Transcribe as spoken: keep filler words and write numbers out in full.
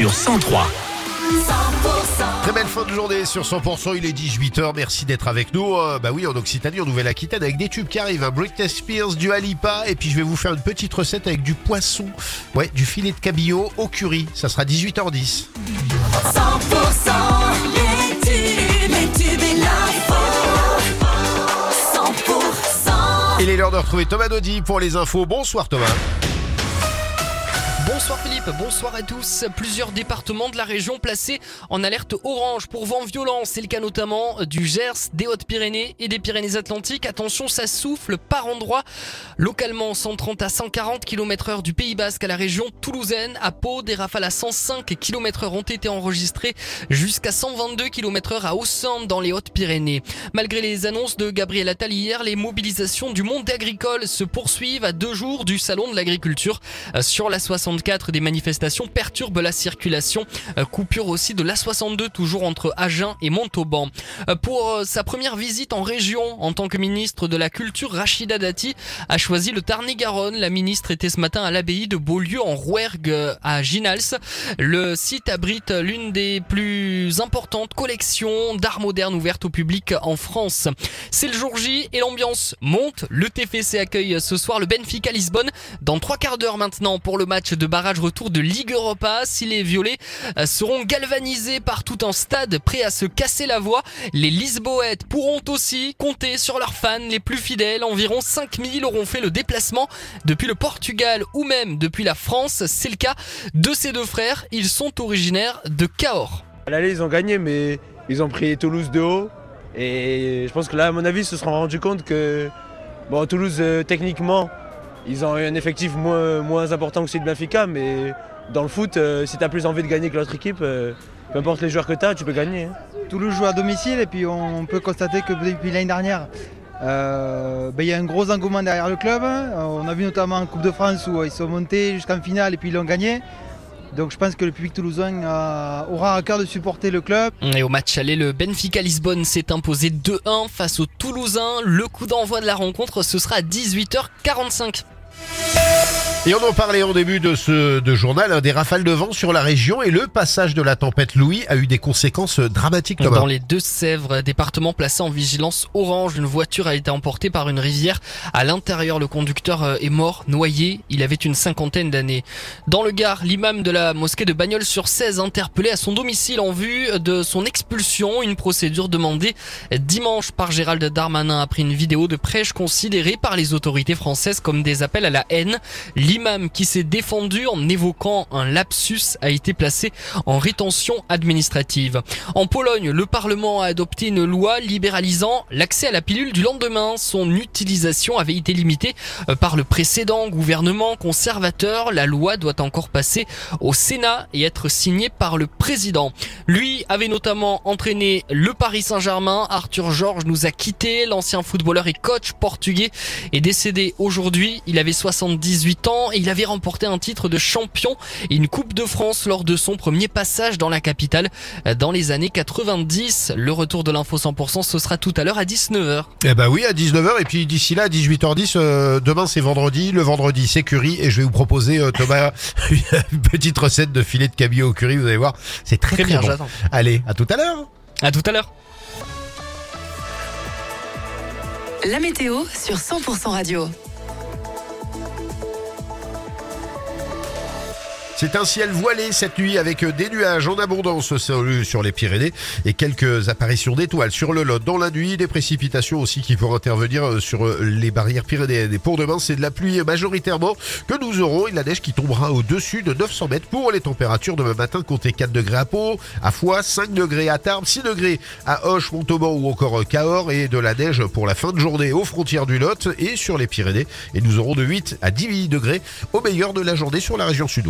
sur cent trois. Très belle fin de journée sur cent pour cent, il est dix-huit heures, merci d'être avec nous. Euh, bah oui, en Occitanie, en Nouvelle-Aquitaine, avec des tubes qui arrivent, hein. Britney Spears, du Alipa, et puis je vais vous faire une petite recette avec du poisson, ouais, du filet de cabillaud au curry, ça sera dix-huit heures dix. cent pour cent les tubes, les tubes et l'info, cent pour cent. Il est l'heure de retrouver Thomas Audi pour les infos. Bonsoir Thomas. Bonsoir Philippe, bonsoir à tous. Plusieurs départements de la région placés en alerte orange pour vent violent. C'est le cas notamment du Gers, des Hautes-Pyrénées et des Pyrénées-Atlantiques. Attention, ça souffle par endroits. Localement, cent trente à cent quarante kilomètres heure du Pays Basque à la région toulousaine. À Pau, des rafales à cent cinq kilomètres heure ont été enregistrées jusqu'à cent vingt-deux kilomètres heure à Auxanne dans les Hautes-Pyrénées. Malgré les annonces de Gabriel Attal hier, les mobilisations du monde agricole se poursuivent à deux jours du salon de l'agriculture sur la soixante-quatre. Des manifestations perturbent la circulation. Coupure aussi de l'A soixante-deux, toujours entre Agen et Montauban. Pour sa première visite en région, en tant que ministre de la Culture, Rachida Dati a choisi le Tarn-et-Garonne. La ministre était ce matin à l'abbaye de Beaulieu, en Rouergue, à Ginals. Le site abrite l'une des plus importantes collections d'art moderne ouvertes au public en France. C'est le jour J et l'ambiance monte. Le T F C accueille ce soir le Benfica Lisbonne dans trois quarts d'heure maintenant pour le match de barrage retour de Ligue Europa. Si les violets seront galvanisés par tout un stade prêt à se casser la voix, les Lisboètes pourront aussi compter sur leurs fans les plus fidèles. Environ cinq mille auront fait le déplacement depuis le Portugal ou même depuis la France. C'est le cas de ces deux frères. Ils sont originaires de Cahors. À l'aller, ils ont gagné, mais ils ont pris Toulouse de haut. Et je pense que là, à mon avis, ils se seront rendus compte que bon, Toulouse, techniquement, ils ont un effectif moins, moins important que celui de Benfica, mais dans le foot, euh, si tu as plus envie de gagner que l'autre équipe, euh, peu importe les joueurs que tu as, tu peux gagner. Hein. Toulouse joue à domicile et puis on peut constater que depuis l'année dernière, euh, ben, y a un gros engouement derrière le club. On a vu notamment en Coupe de France où ils sont montés jusqu'en finale et puis ils l'ont gagné. Donc je pense que le public toulousain aura à cœur de supporter le club. Et au match aller, le Benfica Lisbonne s'est imposé deux un face aux Toulousains. Le coup d'envoi de la rencontre, ce sera à dix-huit heures quarante-cinq. Et on en parlait en début de ce de journal, hein, des rafales de vent sur la région et le passage de la tempête Louis a eu des conséquences dramatiques. Thomas. Dans les Deux-Sèvres, département placé en vigilance orange, une voiture a été emportée par une rivière. À l'intérieur, le conducteur est mort, noyé. Il avait une cinquantaine d'années. Dans le Gard, l'imam de la mosquée de Bagnols-sur-Cèze interpellé à son domicile en vue de son expulsion. Une procédure demandée dimanche par Gérald Darmanin après une vidéo de prêche considérée par les autorités françaises comme des appels à la haine. L'imam qui s'est défendu en évoquant un lapsus a été placé en rétention administrative. En Pologne, le Parlement a adopté une loi libéralisant l'accès à la pilule du lendemain. Son utilisation avait été limitée par le précédent gouvernement conservateur. La loi doit encore passer au Sénat et être signée par le président. Lui avait notamment entraîné le Paris Saint-Germain. Arthur Jorge nous a quittés. L'ancien footballeur et coach portugais est décédé aujourd'hui. Il avait soixante-dix-huit ans et il avait remporté un titre de champion et une Coupe de France lors de son premier passage dans la capitale dans les années quatre-vingt-dix. Le retour de l'info cent pour cent, ce sera tout à l'heure à dix-neuf heures. Eh ben oui, à dix-neuf heures et puis d'ici là à dix-huit heures dix, euh, demain c'est vendredi, le vendredi c'est curry et je vais vous proposer euh, Thomas une petite recette de filet de cabillaud au curry, vous allez voir, c'est très très, très bien. Bon. J'attends. Allez, à tout à l'heure. À tout à l'heure. La météo sur cent pour cent radio. C'est un ciel voilé cette nuit avec des nuages en abondance sur les Pyrénées et quelques apparitions d'étoiles sur le Lot. Dans la nuit, des précipitations aussi qui pourront intervenir sur les barrières pyrénéennes. Et pour demain, c'est de la pluie majoritairement que nous aurons et de la neige qui tombera au-dessus de neuf cents mètres. Pour les températures, demain matin, comptez quatre degrés à Pau, à Foix, cinq degrés à Tarbes, six degrés à Auch, Montauban ou encore Cahors et de la neige pour la fin de journée aux frontières du Lot et sur les Pyrénées. Et nous aurons de huit à dix degrés au meilleur de la journée sur la région sud-ouest.